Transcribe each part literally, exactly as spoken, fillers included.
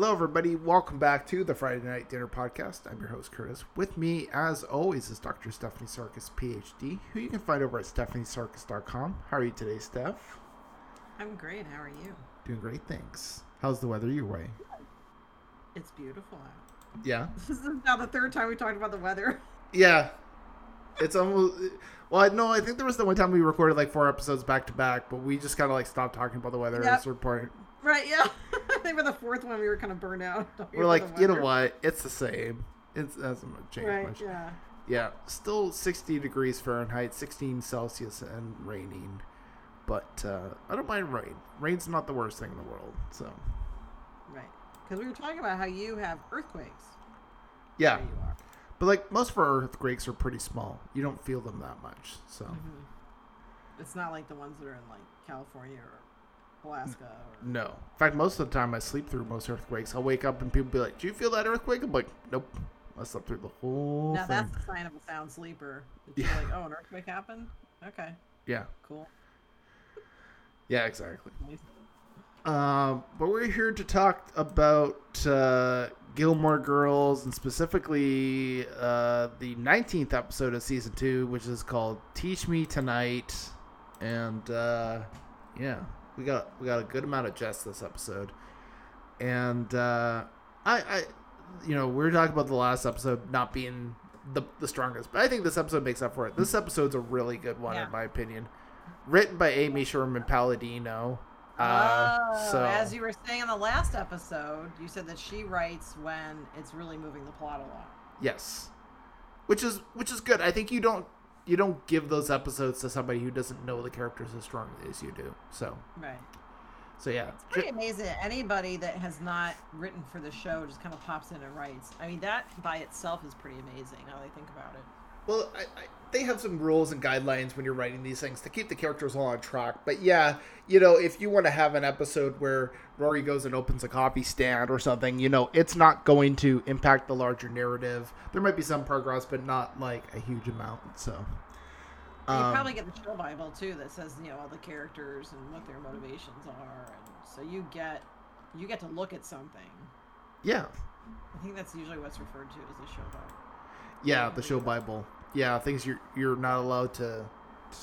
Hello, everybody. Welcome back to the Friday Night Dinner Podcast. I'm your host, Kurtis. With me, as always, is Doctor Stephanie Sarkis, P H D, who you can find over at stephanie sarkis dot com. How are you today, Steph? I'm great. How are you? Doing great, thanks. How's the weather your way? It's beautiful out. Yeah? This is now the third time we talked about the weather. Yeah. It's almost... Well, no, I think there was the one time we recorded like four episodes back-to-back, but we just kind of like stopped talking about the weather yep. at a certain point. Right, yeah. I think for the fourth one, we were kind of burned out. We're like, you know what? It's the same. It hasn't changed right, much. Yeah. Yeah. Still sixty degrees Fahrenheit, sixteen Celsius, and raining. But uh, I don't mind rain. Rain's not the worst thing in the world, so... Right. Because we were talking about how you have earthquakes. Yeah. Where you are. But, like, most of our earthquakes are pretty small. You don't feel them that much, so... Mm-hmm. It's not like the ones that are in, like, California or... Alaska. Or... No. In fact, most of the time I sleep through most earthquakes. I'll wake up and people be like, do you feel that earthquake? I'm like, nope. I slept through the whole now, thing. Now that's the sign of a sound sleeper. It's yeah. like, oh, an earthquake happened? Okay. Yeah. Cool. Yeah, exactly. Um, but we're here to talk about uh, Gilmore Girls and specifically uh, the nineteenth episode of season two, which is called Teach Me Tonight. And uh, yeah. We got we got a good amount of jest this episode, and uh, I, I, you know, we were talking about the last episode not being the the strongest, but I think this episode makes up for it. This episode's a really good one, yeah. in my opinion. Written by Amy Sherman-Palladino. Uh, oh, so as you were saying in the last episode, you said that she writes when it's really moving the plot along. Yes, which is which is good. I think you don't. You don't give those episodes to somebody who doesn't know the characters as strongly as you do. So, right. So yeah, it's pretty amazing. Anybody that has not written for the show just kind of pops in and writes. I mean, that by itself is pretty amazing. How they think about it. Well, I, I, they have some rules and guidelines when you're writing these things to keep the characters all on track. But yeah, you know, if you want to have an episode where Rory goes and opens a coffee stand or something, you know, it's not going to impact the larger narrative. There might be some progress, but not like a huge amount. So um, you probably get the show Bible too that says, you know, all the characters and what their motivations are, and so you get you get to look at something. Yeah, I think that's usually what's referred to as the show Bible. Yeah, the show Bible. Yeah, things you're you're not allowed to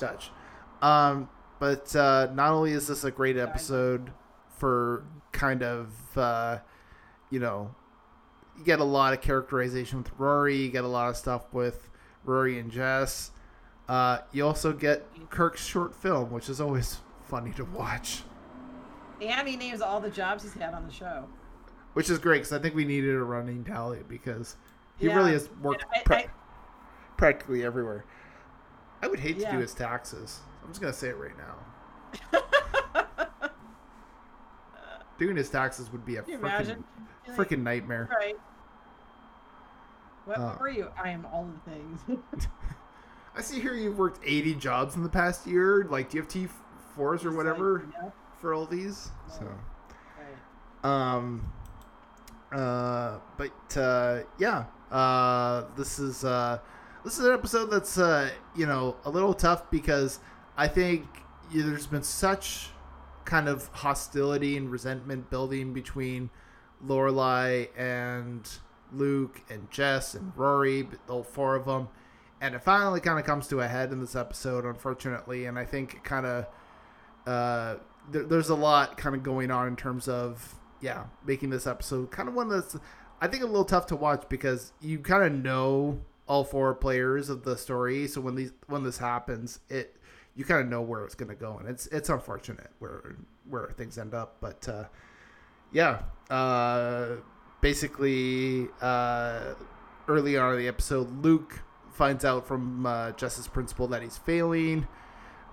touch. Um, but uh, not only is this a great episode for kind of, uh, you know, you get a lot of characterization with Rory. You get a lot of stuff with Rory and Jess. Uh, you also get Kirk's short film, which is always funny to watch. And he names all the jobs he's had on the show. Which is great, because I think we needed a running tally, because he yeah. really has worked... I, pre- I, practically everywhere. I would hate to yeah. do his taxes. I'm just gonna say it right now. Doing his taxes would be a freaking like, nightmare. Right. What uh, were you? I am all the things. I see here you've worked eighty jobs in the past year. Like, do you have T fours or whatever like, yeah. for all these? No. So, right. um, uh, but uh, yeah, uh, this is uh. This is an episode that's, uh, you know, a little tough because I think you know, there's been such kind of hostility and resentment building between Lorelai and Luke and Jess and Rory, all four of them. And it finally kind of comes to a head in this episode, unfortunately. And I think it kind of, uh, there, there's a lot kind of going on in terms of, yeah, making this episode kind of one that's, I think, a little tough to watch because you kind of know all four players of the story. So when these, when this happens, it, you kind of know where it's going to go. And it's, it's unfortunate where, where things end up. But, uh, yeah, uh, basically, uh, early on in the episode, Luke finds out from, uh, Jess's principal that he's failing.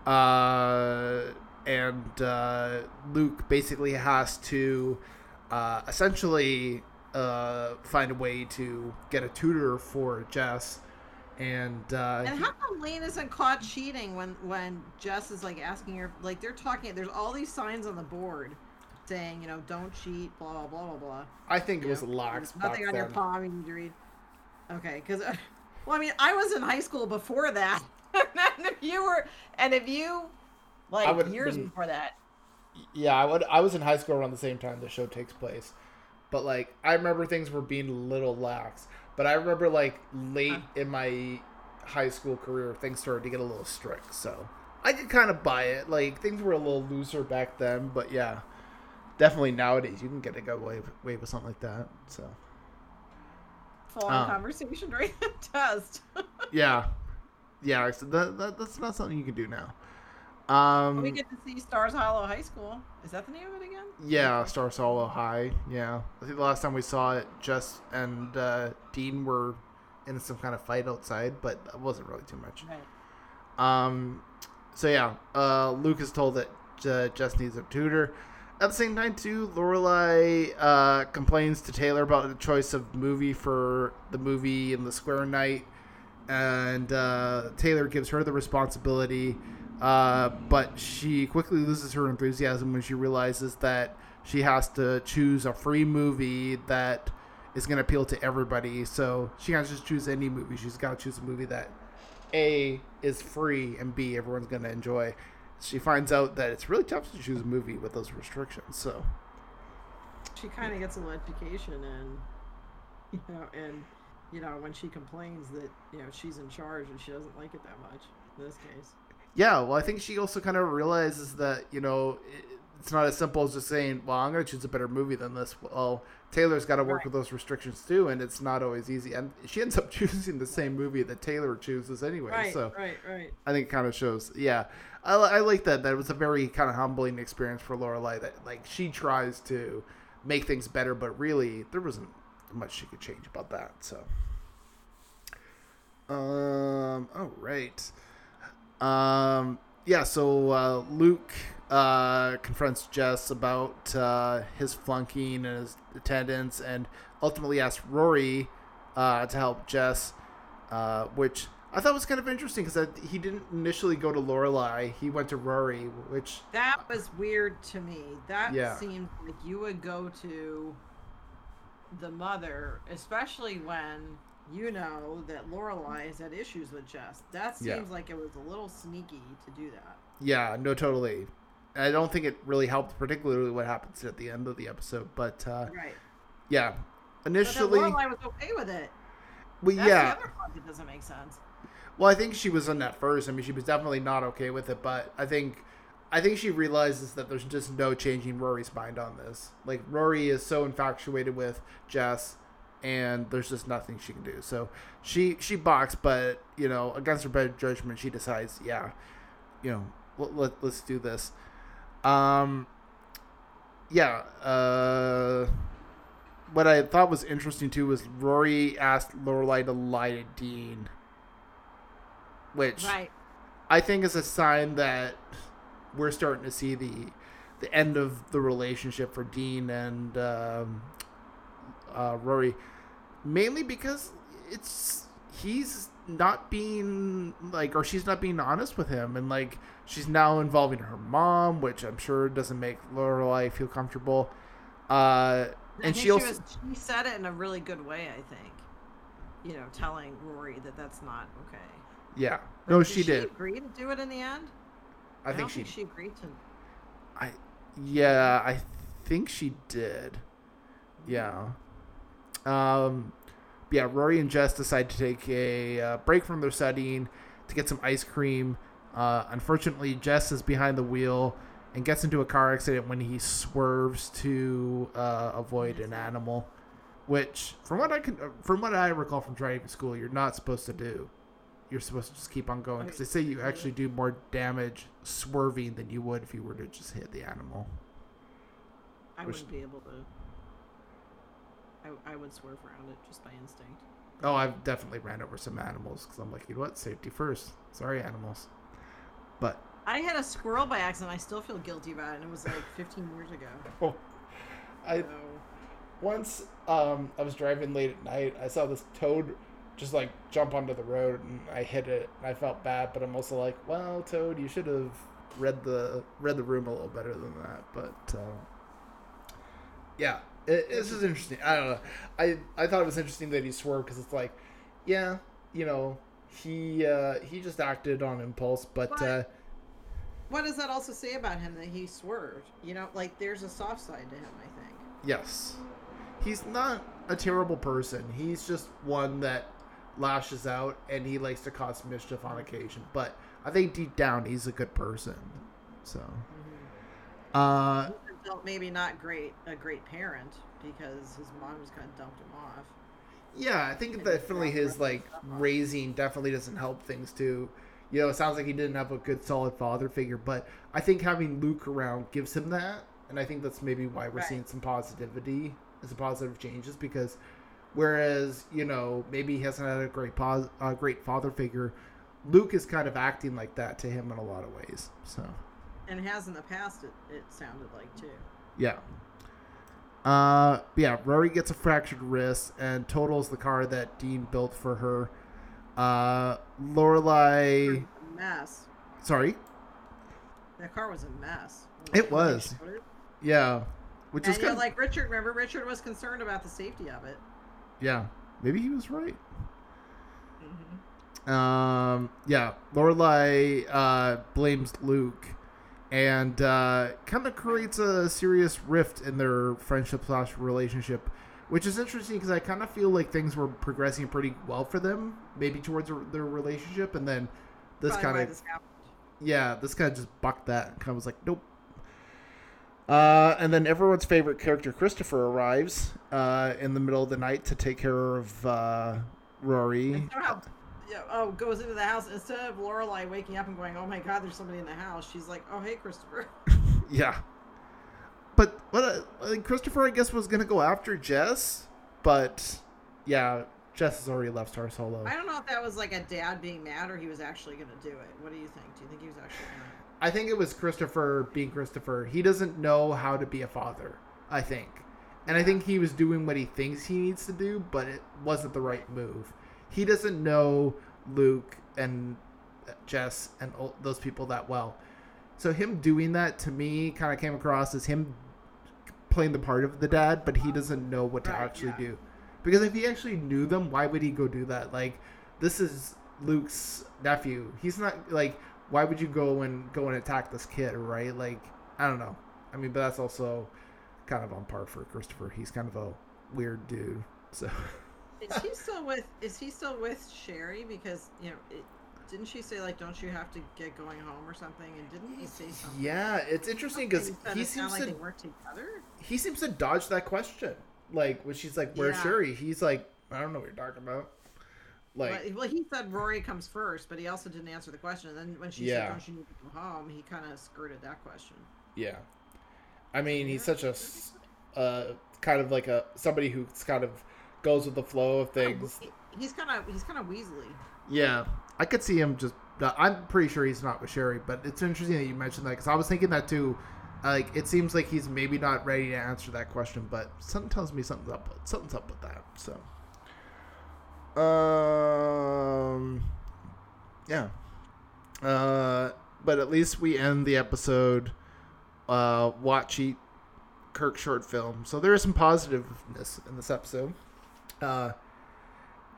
Uh, and, uh, Luke basically has to, uh, essentially, Uh, find a way to get a tutor for Jess, and uh, and how come Lane isn't caught cheating when when Jess is like asking her, like they're talking, there's all these signs on the board saying, you know, don't cheat, blah blah blah blah blah. I think you it was locked. Nothing on then. Your palm you need to read. Okay, because well, I mean, I was in high school before that, and if you were, and if you like years been, before that. Yeah, I would. I was in high school around the same time the show takes place. But, like, I remember things were being a little lax. But I remember, like, late in my high school career, things started to get a little strict. So I could kind of buy it. Like, things were a little looser back then. But, yeah, definitely nowadays you can get to go away, away with something like that. So. Full um, conversation during the test. Yeah. Yeah, so that, that, that's not something you can do now. Um, we get to see Stars Hollow High School. Is that the name of it again? Yeah, Stars Hollow High. Yeah. I think the last time we saw it, Jess and uh, Dean were in some kind of fight outside, but it wasn't really too much. Right. Um. So, yeah, uh, Luke is told that uh, Jess needs a tutor. At the same time, too, Lorelai uh, complains to Taylor about the choice of movie for the movie and the Square Night. And uh, Taylor gives her the responsibility, uh, but she quickly loses her enthusiasm when she realizes that she has to choose a free movie that is going to appeal to everybody. So she can't just choose any movie. She's got to choose a movie that A, is free, and B, everyone's going to enjoy. She finds out that it's really tough to choose a movie with those restrictions. So she kind of gets a little education, and you know, and. You know, when she complains that, you know, she's in charge and she doesn't like it that much in this case. Yeah, well, I think she also kind of realizes that, you know, it's not as simple as just saying, well, I'm going to choose a better movie than this. Well, Taylor's got to work right. with those restrictions too, and it's not always easy. And she ends up choosing the same movie that Taylor chooses anyway. Right, so right, right. I think it kind of shows. Yeah, I, I like that. That was a very kind of humbling experience for Lorelai. That, like, she tries to make things better, but really there wasn't much she could change about that. So um all right um yeah so uh Luke uh confronts Jess about uh his flunking and his attendance, and ultimately asks Rory uh to help Jess, uh which I thought was kind of interesting because he didn't initially go to Lorelai. He went to Rory, which that was weird to me. That yeah. seemed like you would go to the mother, especially when you know that Lorelai has had issues with Jess. That seems yeah. like it was a little sneaky to do that. Yeah, no, totally. I don't think it really helped, particularly what happens at the end of the episode. But uh, right, yeah, initially but Lorelai was okay with it. Well, That's yeah, the other part that doesn't make sense. Well, I think she was in that first. I mean, she was definitely not okay with it, but I think. I think she realizes that there's just no changing Rory's mind on this. Like, Rory is so infatuated with Jess, and there's just nothing she can do. So she she balks, but, you know, against her better judgment, she decides, yeah, you know, let, let, let's do this. Um, yeah. Uh, what I thought was interesting, too, was Rory asked Lorelai to lie to Dean, which right. I think is a sign that we're starting to see the the end of the relationship for Dean and um, uh, Rory, mainly because it's he's not being like, or she's not being honest with him, and like she's now involving her mom, which I'm sure doesn't make Lorelai feel comfortable. Uh, and she, she also was, she said it in a really good way, I think. You know, telling Rory that that's not okay. Yeah, but no, she did. Did she agree to do it in the end? I, I think, don't she, think she agreed to. I, yeah, I think she did. Yeah. Um, yeah, Rory and Jess decide to take a uh, break from their studying to get some ice cream. Uh, unfortunately, Jess is behind the wheel and gets into a car accident when he swerves to uh, avoid an animal, which, from what I can, from what I recall from driving school, you're not supposed to do. You're supposed to just keep on going, because they say you actually do more damage swerving than you would if you were to just hit the animal. I Which... wouldn't be able to. I, I would swerve around it just by instinct. Oh, I've definitely ran over some animals because I'm like, you know what? Safety first. Sorry, animals. But I had a squirrel by accident. I still feel guilty about it, and it was like fifteen years ago. Oh, I so... once um, I was driving late at night. I saw this toad just like jump onto the road, and I hit it, and I felt bad, but I'm also like, well, Toad, you should have read the read the room a little better than that. But uh, yeah, it, it's just interesting. I don't know. I, I thought it was interesting that he swerved, because it's like, yeah, you know, he uh, he just acted on impulse, but, but uh, what does that also say about him that he swerved? You know, like there's a soft side to him, I think. Yes. he's not a terrible person. He's just one that lashes out and he likes to cause mischief on occasion. But I think deep down he's a good person. So, mm-hmm. uh, maybe not great a great parent because his mom just kind of dumped him off. Yeah, I think definitely his like raising definitely doesn't help things too. You know, it sounds like he didn't have a good solid father figure, but I think having Luke around gives him that, and I think that's maybe why we're right. seeing some positivity and some positive changes, because whereas, you know, maybe he hasn't had a great pos- a great father figure, Luke is kind of acting like that to him in a lot of ways. So, and it has in the past, it, it sounded like too. Yeah. Uh, yeah, Rory gets a fractured wrist and totals the car that Dean built for her. Uh, Lorelai... A mess. Sorry? That car was a mess. It was. Yeah. Which and, is you know, like Richard, remember, Richard was concerned about the safety of it. Yeah. Maybe he was right. Mm-hmm. Um, yeah. Lorelai uh, blames Luke and uh, kind of creates a serious rift in their friendship slash relationship, which is interesting because I kind of feel like things were progressing pretty well for them, maybe towards their relationship, and then this kind of yeah, this kind of just bucked that and kind of was like, nope. Uh, and then everyone's favorite character, Christopher, arrives uh, in the middle of the night to take care of uh, Rory. And somehow, you know, oh, goes into the house instead of Lorelai waking up and going, "Oh my God, there's somebody in the house." She's like, "Oh hey, Christopher." Yeah. But what a, Christopher, I guess, was going to go after Jess, but yeah, Jess has already left Stars Hollow. I don't know if that was like a dad being mad or he was actually going to do it. What do you think? Do you think he was actually going to? I think it was Christopher being Christopher. He doesn't know how to be a father, I think. And I think he was doing what he thinks he needs to do, but it wasn't the right move. He doesn't know Luke and Jess and those people that well. So him doing that, to me, kind of came across as him playing the part of the dad, but he doesn't know what to right, actually yeah. do. Because if he actually knew them, why would he go do that? Like, this is Luke's nephew. He's not, like... Why would you go and go and attack this kid, right? Like, I don't know. I mean, but that's also kind of on par for Christopher. He's kind of a weird dude. So is he still with? Is he still with Sherry? Because you know, it, didn't she say like, don't you have to get going home or something? And didn't he say something? Yeah, it's interesting because he seems like to they work together. He seems to dodge that question. Like when she's like, "Where's yeah. Sherry?" He's like, "I don't know what you're talking about." Like, but, well, he said Rory comes first, but he also didn't answer the question. And then when she yeah. said, "Don't you need to come home?" he kind of skirted that question. Yeah, I mean, he's such a uh, kind of like a somebody who's kind of goes with the flow of things. He's kind of he's kind of weaselly. Yeah, I could see him just. I'm pretty sure he's not with Sherry, but it's interesting that you mentioned that because I was thinking that too. Like, it seems like he's maybe not ready to answer that question, but something tells me something's up. Something's up with that. So. Um. Yeah. Uh. But at least we end the episode. Uh. Watching Kirk short film. So there is some positiveness in this episode. Uh.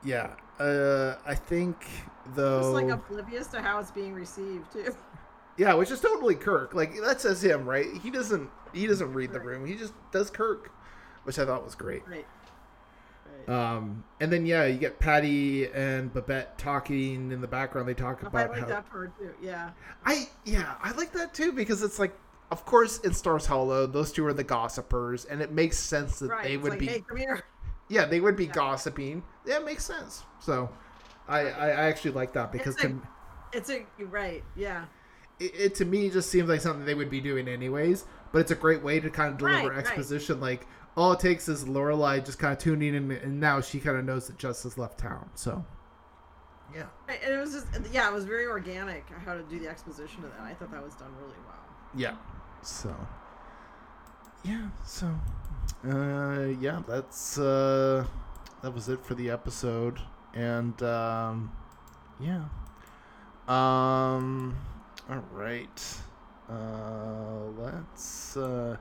Yeah. Uh. I think though. Just like oblivious to how it's being received too. Yeah, which is totally Kirk. Like that says him, right? He doesn't. He doesn't read right. the room. He just does Kirk, which I thought was great. Right. Um, and then, yeah, you get Patty and Babette talking in the background. They talk oh, about I like how... that part, too. Yeah. I, yeah, I like that, too, because it's like, of course, in Stars Hollow, those two are the gossipers, and it makes sense that right. they it's would like, be... Hey, come here. Yeah, they would be yeah. gossiping. Yeah, it makes sense. So, I, I, I actually like that, because... It's a... To... It's a right, yeah. It, it, to me, just seems like something they would be doing anyways, but it's a great way to kind of deliver right, exposition, right. like... All it takes is Lorelai just kind of tuning in, and now she kind of knows that Jess has left town. So, yeah. And it was just, yeah, it was very organic how to do the exposition of that. I thought that was done really well. Yeah. So, yeah. So, uh, yeah, that's, uh, that was it for the episode. And, um, yeah. Um, all right. Uh, let's, uh,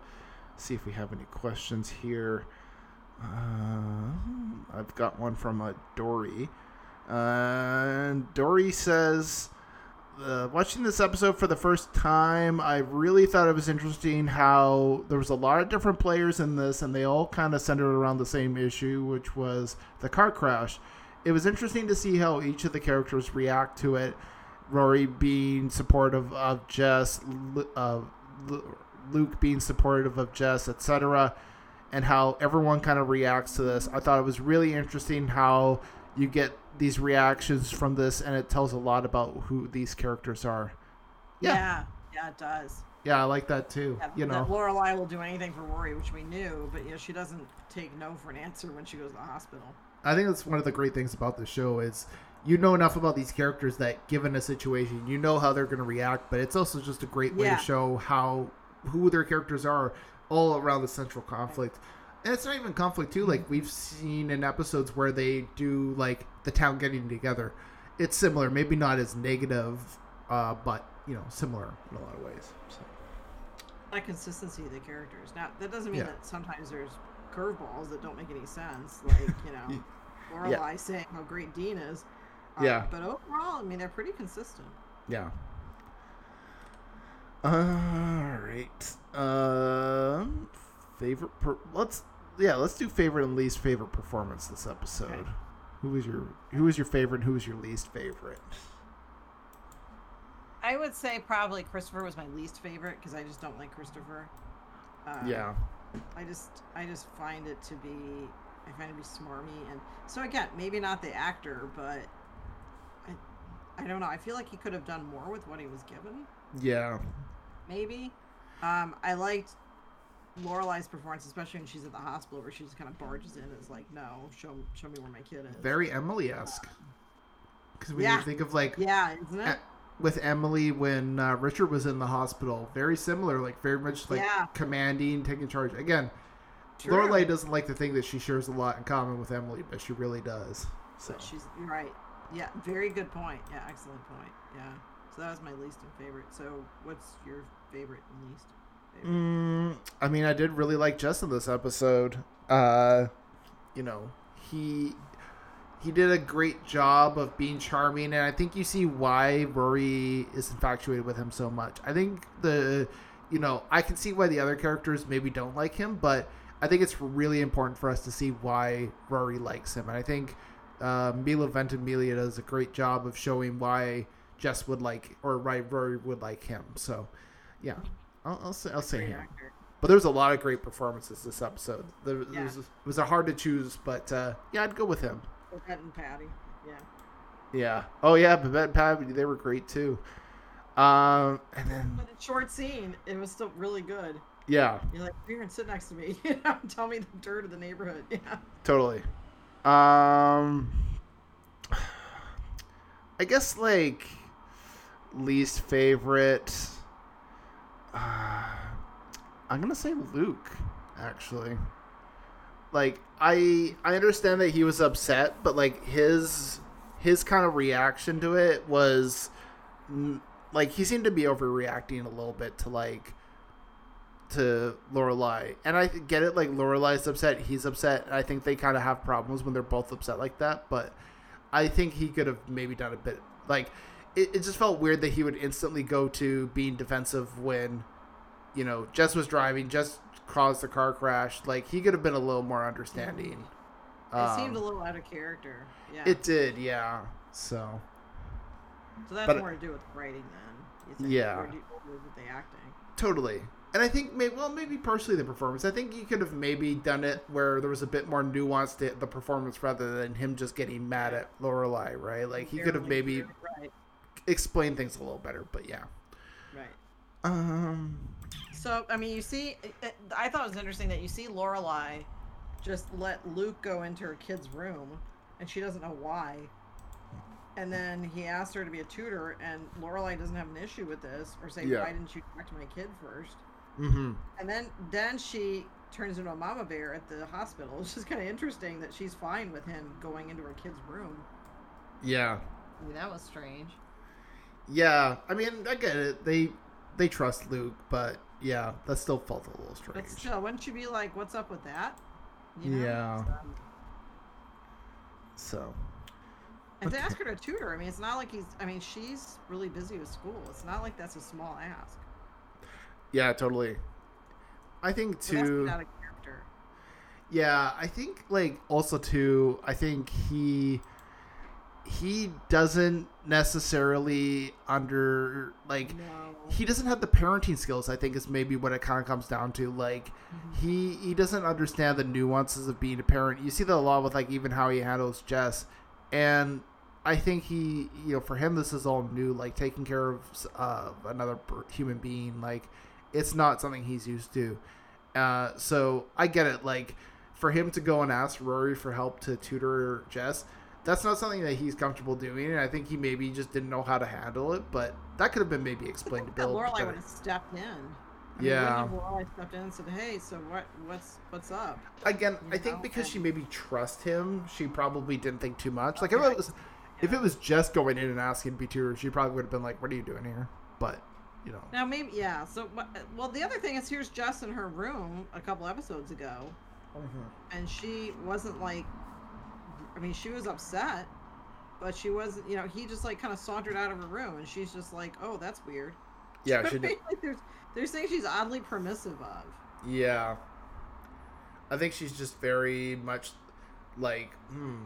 see if we have any questions here. Uh, I've got one from uh, Dory. Uh, Dory says, uh, watching this episode for the first time, I really thought it was interesting how there was a lot of different players in this, and they all kind of centered around the same issue, which was the car crash. It was interesting to see how each of the characters react to it. Rory being supportive of Jess, uh, Luke being supportive of Jess, et cetera, and how everyone kind of reacts to this. I thought it was really interesting how you get these reactions from this, and it tells a lot about who these characters are. Yeah, yeah, yeah it does. Yeah, I like that too. Yeah, you know, Lorelai will do anything for Rory, which we knew, but yeah, you know, she doesn't take no for an answer when she goes to the hospital. I think that's one of the great things about the show is you know enough about these characters that given a situation, you know how they're going to react, but it's also just a great way yeah. to show how who their characters are all around the central conflict. And it's not even conflict too. Like we've seen in episodes where they do like the town getting together. It's similar, maybe not as negative, uh, but you know, similar in a lot of ways. So. The consistency of the characters. Now that doesn't mean yeah. that sometimes there's curveballs that don't make any sense. Like, you know, Lorelai yeah. saying how great Dean is. Uh, yeah. But overall, I mean, they're pretty consistent. Yeah. All right. Um, favorite. Per- let's yeah. Let's do favorite and least favorite performance this episode. Okay. Who was your Who was your favorite? And who was your least favorite? I would say probably Christopher was my least favorite because I just don't like Christopher. Uh, yeah. I just I just find it to be. I find it to be smarmy, and so again, maybe not the actor, but I, I don't know. I feel like he could have done more with what he was given. Yeah. Maybe. Um, I liked Lorelai's performance, especially when she's at the hospital, where she just kind of barges in and is like, "No, show show me where my kid is." Very Emily-esque. Because uh, when yeah. you think of like, yeah, isn't it? A- with Emily when uh, Richard was in the hospital, very similar, like very much like yeah. commanding, taking charge again. True. Lorelai doesn't like the thing that she shares a lot in common with Emily, but she really does. So but she's you're right. Yeah, very good point. Yeah, excellent point. Yeah. So that was my least and favorite. So what's your favorite and least favorite? Mm, I mean, I did really like Jess in this episode. Uh, you know, he he did a great job of being charming, and I think you see why Rory is infatuated with him so much. I think the you know, I can see why the other characters maybe don't like him, but I think it's really important for us to see why Rory likes him. And I think uh, Mila Ventimiglia does a great job of showing why Jess would like, or why Rory would like him. So, yeah, I'll, I'll say, I'll say him. Actor. But there's a lot of great performances this episode. There, yeah. there was, it was a hard to choose, but uh, yeah, I'd go with him. Babette and Patty, yeah. Yeah. Oh, yeah, Babette and Patty, they were great too. Um, and then... But a short scene, it was still really good. Yeah. You're like, come here and sit next to me. You know, tell me the dirt of the neighborhood. Yeah. Totally. Um, I guess, like, least favorite. Uh, I'm going to say Luke, actually. Like, I I understand that he was upset, but, like, his his kind of reaction to it was, like, he seemed to be overreacting a little bit to, like, to Lorelai, and I get it. Like Lorelai's upset, he's upset. I think they kind of have problems when they're both upset like that. But I think he could have maybe done a bit. Like it, it just felt weird that he would instantly go to being defensive when, you know, Jess was driving. Jess caused the car crash. Like he could have been a little more understanding. It um, seemed a little out of character. Yeah, it did. Yeah. So. So that's but, more to do with writing then. You think yeah. Or do, or with the acting. Totally. And I think, maybe, well, maybe partially the performance. I think you could have maybe done it where there was a bit more nuance to the performance rather than him just getting mad at Lorelai, right? Like, he Apparently, could have maybe right. explained things a little better, but yeah. Right. Um. So, I mean, you see, I thought it was interesting that you see Lorelai just let Luke go into her kid's room, and she doesn't know why. And then he asked her to be a tutor, and Lorelai doesn't have an issue with this, or say, yeah. why didn't you talk to my kid first? Mm-hmm. And then, then she turns into a mama bear at the hospital. It's just kind of interesting that she's fine with him going into her kid's room. Yeah. I mean, that was strange. Yeah. I mean, I get it. They they trust Luke, but yeah, that still felt a little strange. But still, wouldn't you be like, what's up with that? You know? Yeah. So. And to ask her to tutor, I mean, it's not like he's, I mean, she's really busy with school. It's not like that's a small ask. Yeah, totally. I think too. So that's not a character. Yeah, I think like also too, I think he, he doesn't necessarily under like, no. he doesn't have the parenting skills, I think is maybe what it kind of comes down to. Like mm-hmm. he, he doesn't understand the nuances of being a parent. You see that a lot with like even how he handles Jess. And I think he, you know, for him, this is all new, like taking care of uh, another human being. Like it's not something he's used to. Uh, so I get it. Like for him to go and ask Rory for help to tutor Jess, that's not something that he's comfortable doing. And I think he maybe just didn't know how to handle it, but that could have been maybe explained to Bill. Lorelai would have stepped in. I mean, yeah. Lorelai stepped in and said, hey, so what, what's, what's up? Again, you I know? think because she maybe trusts him, she probably didn't think too much. Like okay. if it was, yeah. if it was just going in and asking Peter, she probably would have been like, what are you doing here? But you know, now maybe, yeah. So, well, the other thing is here's Jess in her room a couple episodes ago mm-hmm. and she wasn't like, I mean, she was upset, but she wasn't, you know, he just like kind of sauntered out of her room and she's just like, oh, that's weird. Yeah. She did. Like there's, there's things she's oddly permissive of. Yeah. I think she's just very much like, hmm,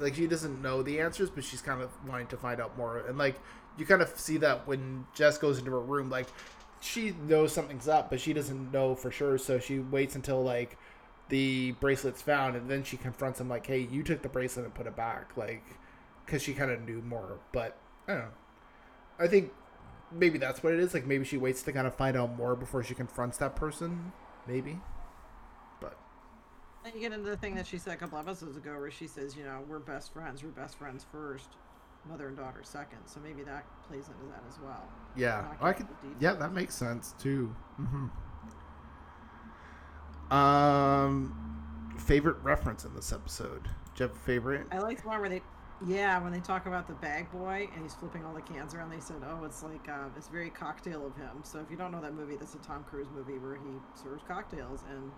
like she doesn't know the answers, but she's kind of wanting to find out more. And like, you kind of see that when Jess goes into her room, like she knows something's up, but she doesn't know for sure. So she waits until like, the bracelet's found, and then she confronts him like, hey, you took the bracelet and put it back, like, because she kind of knew more. But I don't know, I think maybe that's what it is. Like maybe she waits to kind of find out more before she confronts that person, maybe. But then you get into the thing that she said a couple episodes ago where she says, you know, we're best friends, we're best friends first, mother and daughter second. So maybe that plays into that as well. Yeah, I could, yeah, that makes sense too. Mm-hmm. Um, favorite reference in this episode? Do you have a favorite? I like the one where they, yeah, when they talk about the bag boy and he's flipping all the cans around. They said, "Oh, it's like um, it's very cocktail of him." So if you don't know that movie, that's a Tom Cruise movie where he serves cocktails and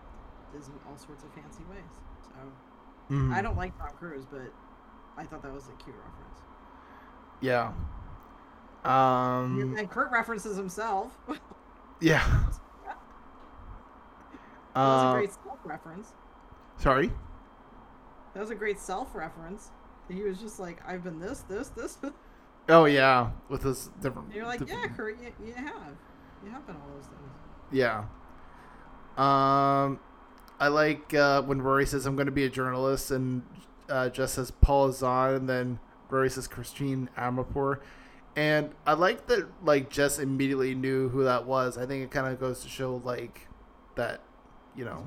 is in all sorts of fancy ways. So mm. I don't like Tom Cruise, but I thought that was a cute reference. Yeah. Um, and Kurt references himself. Yeah. That was a great self-reference. Sorry? That was a great self-reference. He was just like, I've been this, this, this. Oh, yeah. With this different... And you're like, different... yeah, Kurt, you, you have. You have been all those things. Yeah. Um, I like uh, when Rory says, I'm going to be a journalist, and uh, Jess says, Paula Zahn, and then Rory says, Christine Amanpour. And I like that, like, Jess immediately knew who that was. I think it kind of goes to show, like, that... You know,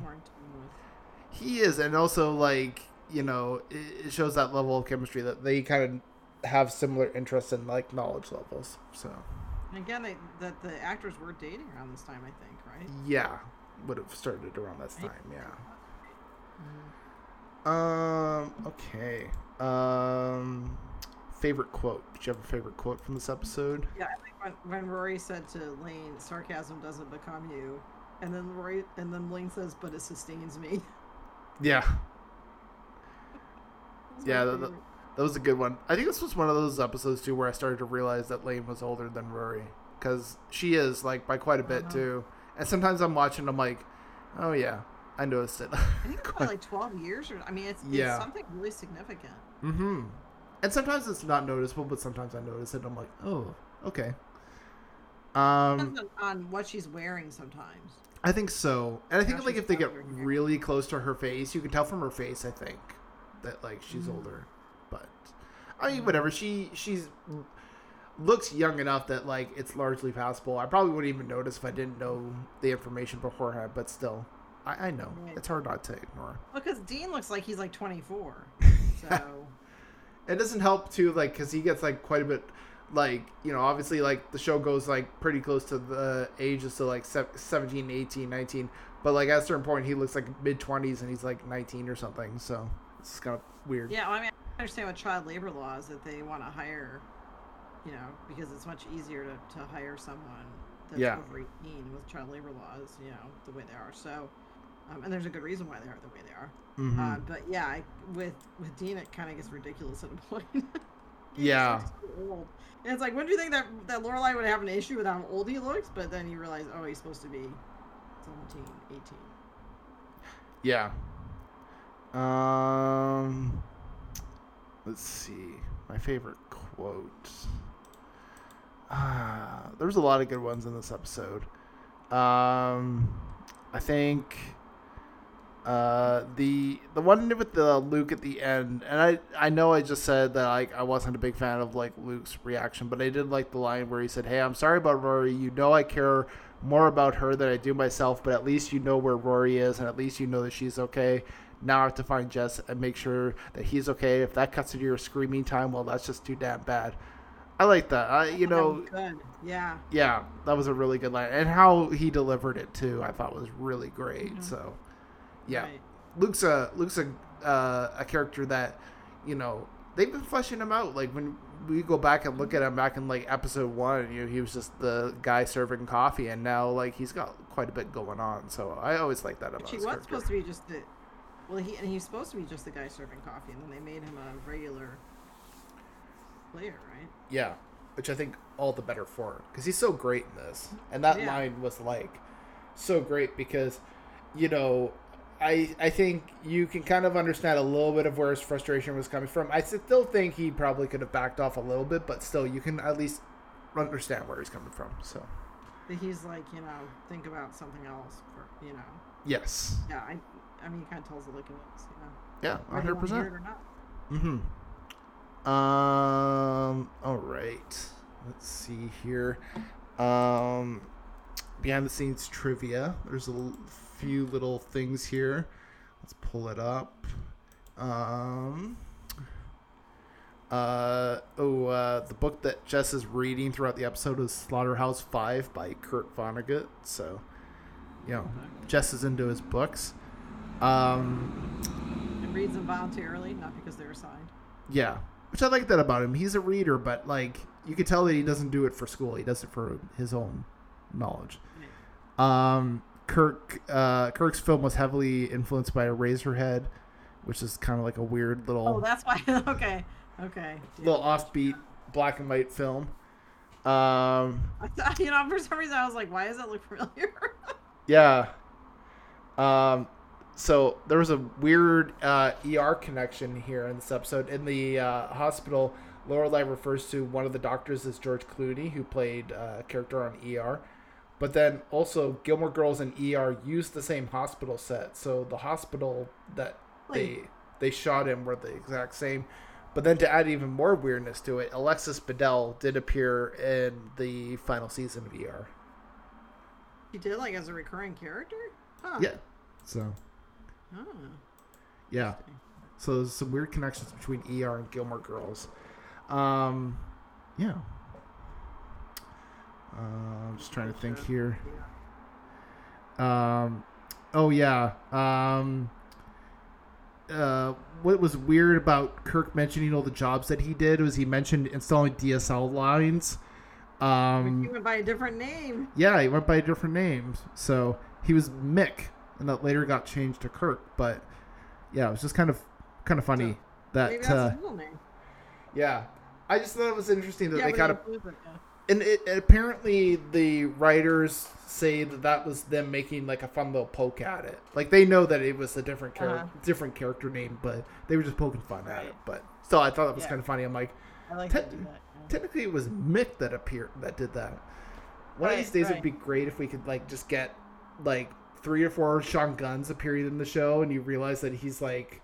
he is, and also like you know, it, it shows that level of chemistry that they kind of have similar interests and like knowledge levels. So, and again, they, that the actors were dating around this time, I think, right? Yeah, would have started around this time. Yeah. Mm-hmm. Um. Okay. Um. Favorite quote? Did you have a favorite quote from this episode? Yeah, I think when, when Rory said to Lane, "Sarcasm doesn't become you." And then Rory, and then Lane says, but it sustains me. Yeah. that yeah, that, that, that was a good one. I think this was one of those episodes, too, where I started to realize that Lane was older than Rory. Because she is, like, by quite a bit, uh-huh. too. And sometimes I'm watching, I'm like, oh, yeah, I noticed it. I think it's about, like, twelve years. Or I mean, it's, yeah. it's something really significant. Mm-hmm. And sometimes it's not noticeable, but sometimes I notice it, and I'm like, oh, okay. Um, Depends on, on what she's wearing sometimes. I think so. And I think yeah, like if they get really hair. close to her face, you can tell from her face, I think, that like she's mm-hmm. older. But I mean, mm-hmm. whatever. She she's looks young enough that like it's largely passable. I probably wouldn't even notice if I didn't know the information beforehand, but still. I, I know. Right. It's hard not to ignore. Well, because Dean looks like he's like twenty-four. So it doesn't help too, like, because he gets like quite a bit like, you know, obviously, like, the show goes, like, pretty close to the ages of, like, seventeen, eighteen, nineteen. But, like, at a certain point, he looks, like, mid-twenties, and he's, like, nineteen or something. So, it's kind of weird. Yeah, well, I mean, I understand with child labor laws that they want to hire, you know, because it's much easier to, to hire someone that's yeah. over eighteen with child labor laws, you know, the way they are. So, um, and there's a good reason why they are the way they are. Mm-hmm. Uh, but, yeah, I, with, with Dean, it kind of gets ridiculous at a point. Yeah. Old. And it's like, when do you think that that Lorelai would have an issue with how old he looks? But then you realize, oh, he's supposed to be seventeen, eighteen. Yeah. Um, let's see. My favorite quote. Ah, there was a lot of good ones in this episode. Um, I think uh, the the one with the Luke at the end, and I, I know I just said that I, I wasn't a big fan of like Luke's reaction, but I did like the line where he said, "Hey, I'm sorry about Rory. You know I care more about her than I do myself, but at least you know where Rory is, and at least you know that she's okay. Now I have to find Jess and make sure that he's okay. If that cuts into your screaming time, well, that's just too damn bad." I like that. I, you know, good. Yeah, yeah, that was a really good line, and how he delivered it too, I thought was really great. Mm-hmm. So, yeah, right. Luke's a Luke's a uh, a character that, you know, they've been fleshing him out. Like when we go back and look at him back in like episode one, you know, he was just the guy serving coffee, and now like he's got quite a bit going on. So I always like that about. But she was character. supposed to be just the, well, he and he's supposed to be just the guy serving coffee, and then they made him a regular player, right? Yeah, which I think all the better for him, because he's so great in this. And that yeah. line was like so great because, you know, I I think you can kind of understand a little bit of where his frustration was coming from. I still think he probably could have backed off a little bit, but still you can at least understand where he's coming from. So he's like, you know, think about something else, or, you know. Yes. Yeah, I I mean, he kind of tells the look of it, you know. Yeah, one hundred percent. Or not. Mm-hmm. Um, all right. Let's see here. Um, behind the scenes trivia. There's a l- few little things here. Let's pull it up. Um, uh, oh, uh, the book that Jess is reading throughout the episode is Slaughterhouse Five by Kurt Vonnegut. So, you know, Jess is into his books. Um, and reads them voluntarily, not because they were signed. Yeah, which I like that about him. He's a reader, but like you could tell that he doesn't do it for school. He does it for his own knowledge. Um, Kirk uh, Kirk's film was heavily influenced by Razorhead, which is kind of like a weird little. Oh, that's why. okay, okay. Yeah. Little offbeat black and white film. Um, I thought, you know, for some reason I was like, why does that look familiar? yeah. Um. So there was a weird uh, E R connection here in this episode. In the uh, hospital, Lorelai refers to one of the doctors as George Clooney, who played a character on E R. But then also Gilmore Girls and E R used the same hospital set. So the hospital that they they shot in were the exact same. But then to add even more weirdness to it, Alexis Bledel did appear in the final season of E R. She did, like, as a recurring character? Huh. Yeah. So... Oh. Yeah, so there's some weird connections between E R and Gilmore Girls. Um, yeah, uh, I'm just trying to think here. Um, oh yeah. Um, uh, what was weird about Kirk mentioning all the jobs that he did was he mentioned installing D S L lines. Um, he went by a different name. Yeah, he went by a different name. So he was Mick. And that later got changed to Kirk, but yeah, it was just kind of kind of funny so, that. Maybe that's uh, his middle name. Yeah, I just thought it was interesting that yeah, they kind of, it, yeah. and it, it, apparently the writers say that that was them making like a fun little poke at it. Like they know that it was a different character, uh-huh. different character name, but they were just poking fun right. at it. But still, I thought that was yeah. kind of funny. I'm like, I like te- that, yeah. technically, it was Mick that appeared that did that. One right, of these days, right. it'd be great if we could like just get like. Three or four Sean Gunn's appeared in the show, and you realize that he's like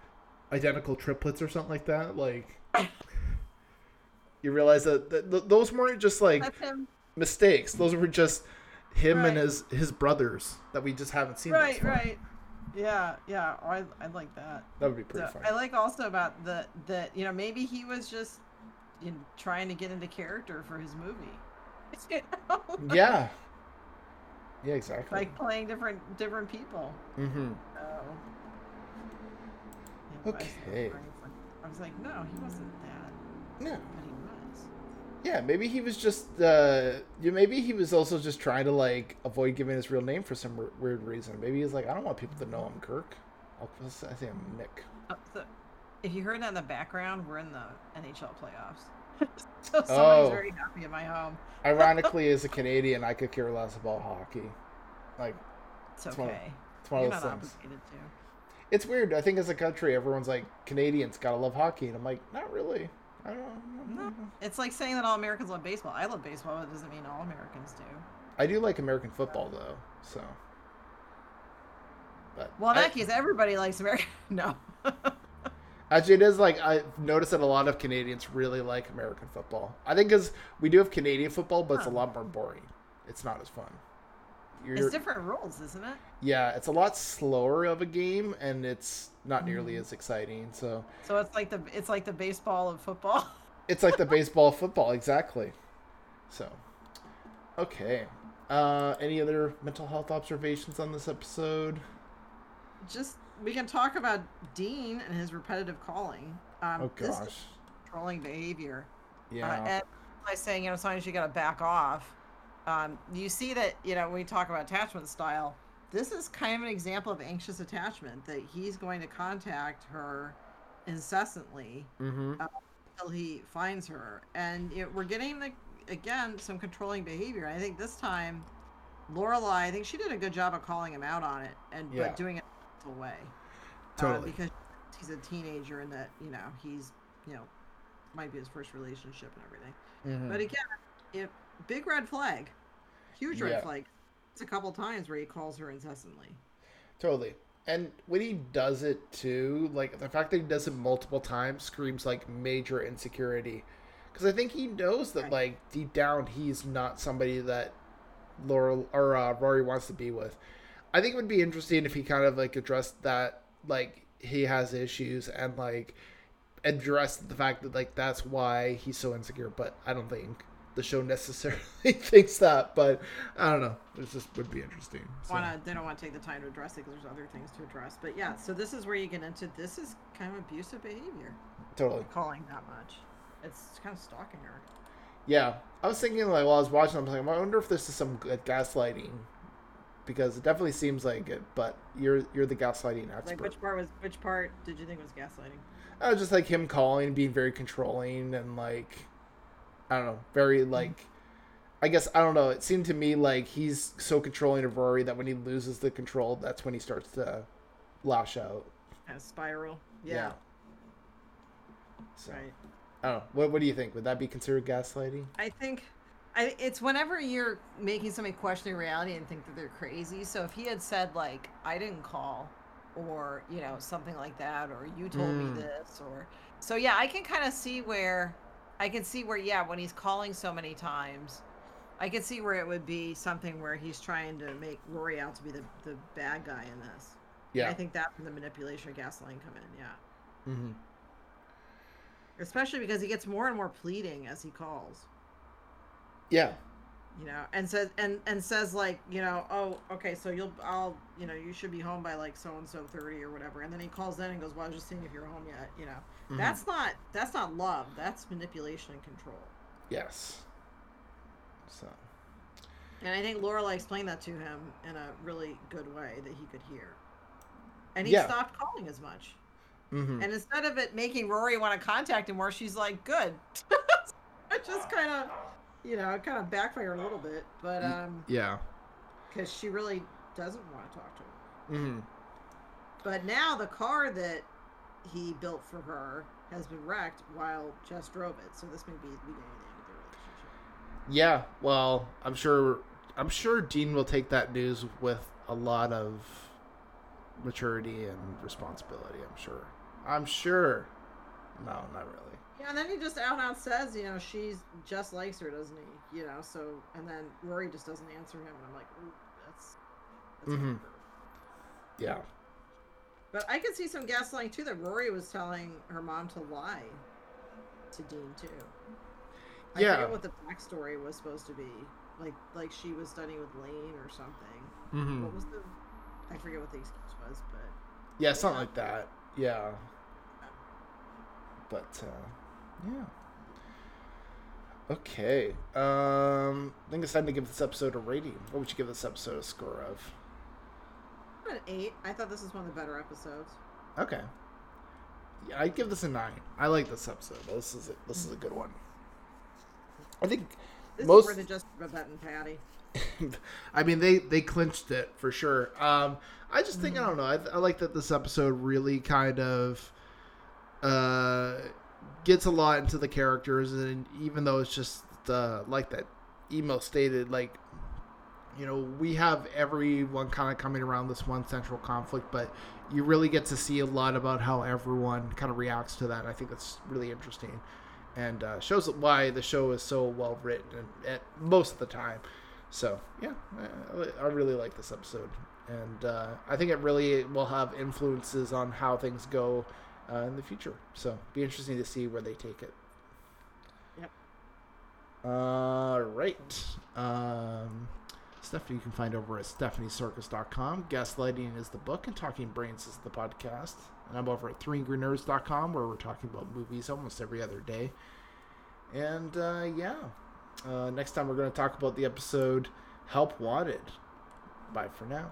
identical triplets or something like that. Like, you realize that th- th- those weren't just like mistakes; those were just him right. and his his brothers that we just haven't seen. Right, right. Yeah, yeah. Oh, I I like that. That would be pretty so, fun. I like also about the that you know maybe he was just you know, trying to get into character for his movie. You know? Yeah. Yeah, exactly. Like playing different different people. Mm-hmm. So, you know, okay. I was like, no, he wasn't that. No. But he was. Yeah, maybe he was just, uh, maybe he was also just trying to, like, avoid giving his real name for some r- weird reason. Maybe he's like, I don't want people to know I'm Kirk. I'll, I think I'm Nick. Oh, so if you heard that in the background, we're in the N H L playoffs. So someone's oh. very happy in my home. Ironically, as a Canadian, I could care less about hockey. Like, it's, it's okay. One of, it's one You're of those not things. Obligated to. It's weird. I think as a country, everyone's like, Canadians gotta love hockey, and I'm like, not really. I don't know. No. It's like saying that all Americans love baseball. I love baseball, but it doesn't mean all Americans do. I do like American football, though, so. But well, in I, that case, everybody likes American. No. Actually, it is like, I've noticed that a lot of Canadians really like American football. I think because we do have Canadian football, but huh. it's a lot more boring. It's not as fun. You're, it's different rules, isn't it? Yeah, it's a lot slower of a game, and it's not nearly mm-hmm. as exciting. So, so it's like the it's like the baseball of football. It's like the baseball of football, exactly. So, okay. Uh, any other mental health observations on this episode? Just we can talk about Dean and his repetitive calling. Um, oh gosh, this controlling behavior. Yeah, uh, and I saying you know sometimes you got to back off. Um, you see that, you know, when we talk about attachment style, this is kind of an example of anxious attachment, that he's going to contact her incessantly mm-hmm. uh, until he finds her. And you know, we're getting, the, again, some controlling behavior. And I think this time, Lorelai, I think she did a good job of calling him out on it, and yeah. but doing it in a way. Totally. Uh, because he's a teenager and that, you know, he's, you know, might be his first relationship and everything. Mm-hmm. But again, if... big red flag, huge red yeah. flag. It's a couple times where he calls her incessantly. Totally. And when he does it too, like the fact that he does it multiple times screams like major insecurity, because I think he knows that right. like deep down he's not somebody that Laurel or uh, Rory wants to be with. I think it would be interesting if he kind of like addressed that, like he has issues, and like addressed the fact that like that's why he's so insecure. But I don't think the show necessarily thinks that, but I don't know. It just would be interesting. So. Wanna, they don't want to take the time to address it because there's other things to address. But yeah, so this is where you get into, this is kind of abusive behavior. Totally. Calling that much. It's kind of stalking her. Yeah. I was thinking, like, while I was watching, I'm like, I wonder if this is some like, gaslighting, because it definitely seems like it, but you're you're the gaslighting expert. Like, which part was, which part did you think was gaslighting? I was just like him calling, being very controlling and like, I don't know, very, like, I guess, I don't know. It seemed to me like he's so controlling of Rory that when he loses the control, that's when he starts to lash out. A spiral. Yeah. yeah. So, right. I don't know. What, what do you think? Would that be considered gaslighting? I think I, it's whenever you're making somebody question reality and think that they're crazy. So if he had said, like, I didn't call, or, you know, something like that, or you told mm. me this, or... So, yeah, I can kind of see where... I can see where, yeah, when he's calling so many times, I can see where it would be something where he's trying to make Rory out to be the, the bad guy in this. Yeah. And I think that's when the manipulation of gaslighting come in, yeah. Mm-hmm. Especially because he gets more and more pleading as he calls. Yeah. You know, and says, and, and says like, you know, oh, okay, so you'll, I'll, you know, you should be home by like so-and-so thirty or whatever. And then he calls in and goes, well, I was just seeing if you're home yet, you know. Mm-hmm. That's not, that's not love. That's manipulation and control. Yes. So. And I think Lorelai explained that to him in a really good way that he could hear. And he yeah. stopped calling as much. Mm-hmm. And instead of it making Rory want to contact him more, she's like, good. It just kind of, you know, it kind of backfired a little bit. But, um. Yeah. Because she really doesn't want to talk to him. Mm-hmm. But now the car that he built for her has been wrecked while Jess drove it, so this may be the beginning of the relationship. Yeah, well, I'm sure I'm sure Dean will take that news with a lot of maturity and responsibility. I'm sure. I'm sure. No, not really. Yeah, and then he just out and out says, you know, she's Jess likes her, doesn't he? You know, so and then Rory just doesn't answer him, and I'm like, ooh, that's. that's mm-hmm. Yeah. But I could see some gaslighting, too, that Rory was telling her mom to lie to Dean, too. I yeah. forget what the backstory was supposed to be. Like, like she was studying with Lane or something. Mm-hmm. What was the... I forget what the excuse was, but... Yeah, something like that. Yeah. But, uh... yeah. Okay. Um, I think it's time to give this episode a rating. What would you give this episode a score of? An eight. I thought this was one of the better episodes. Okay. Yeah, I'd give this a nine. I like this episode. This is a, this is a good one. I think this most is more than just Babette and Patty. I mean, they, they clinched it for sure. Um, I just think, mm-hmm. I don't know. I, I like that this episode really kind of uh, gets a lot into the characters. And even though it's just uh, like that email stated, like, you know, we have everyone kind of coming around this one central conflict, but you really get to see a lot about how everyone kind of reacts to that. And I think that's really interesting and uh, shows why the show is so well written and, at most of the time. So, yeah, I, I really like this episode. And uh, I think it really will have influences on how things go uh, in the future. So, be interesting to see where they take it. Yep. All right. Um, Stephanie, you can find over at stephanie sarkis dot com. Gaslighting is the book, and Talking Brains is the podcast. And I'm over at three angry nerds dot com, where we're talking about movies almost every other day. And, uh, yeah. Uh, next time we're going to talk about the episode Help Wanted. Bye for now.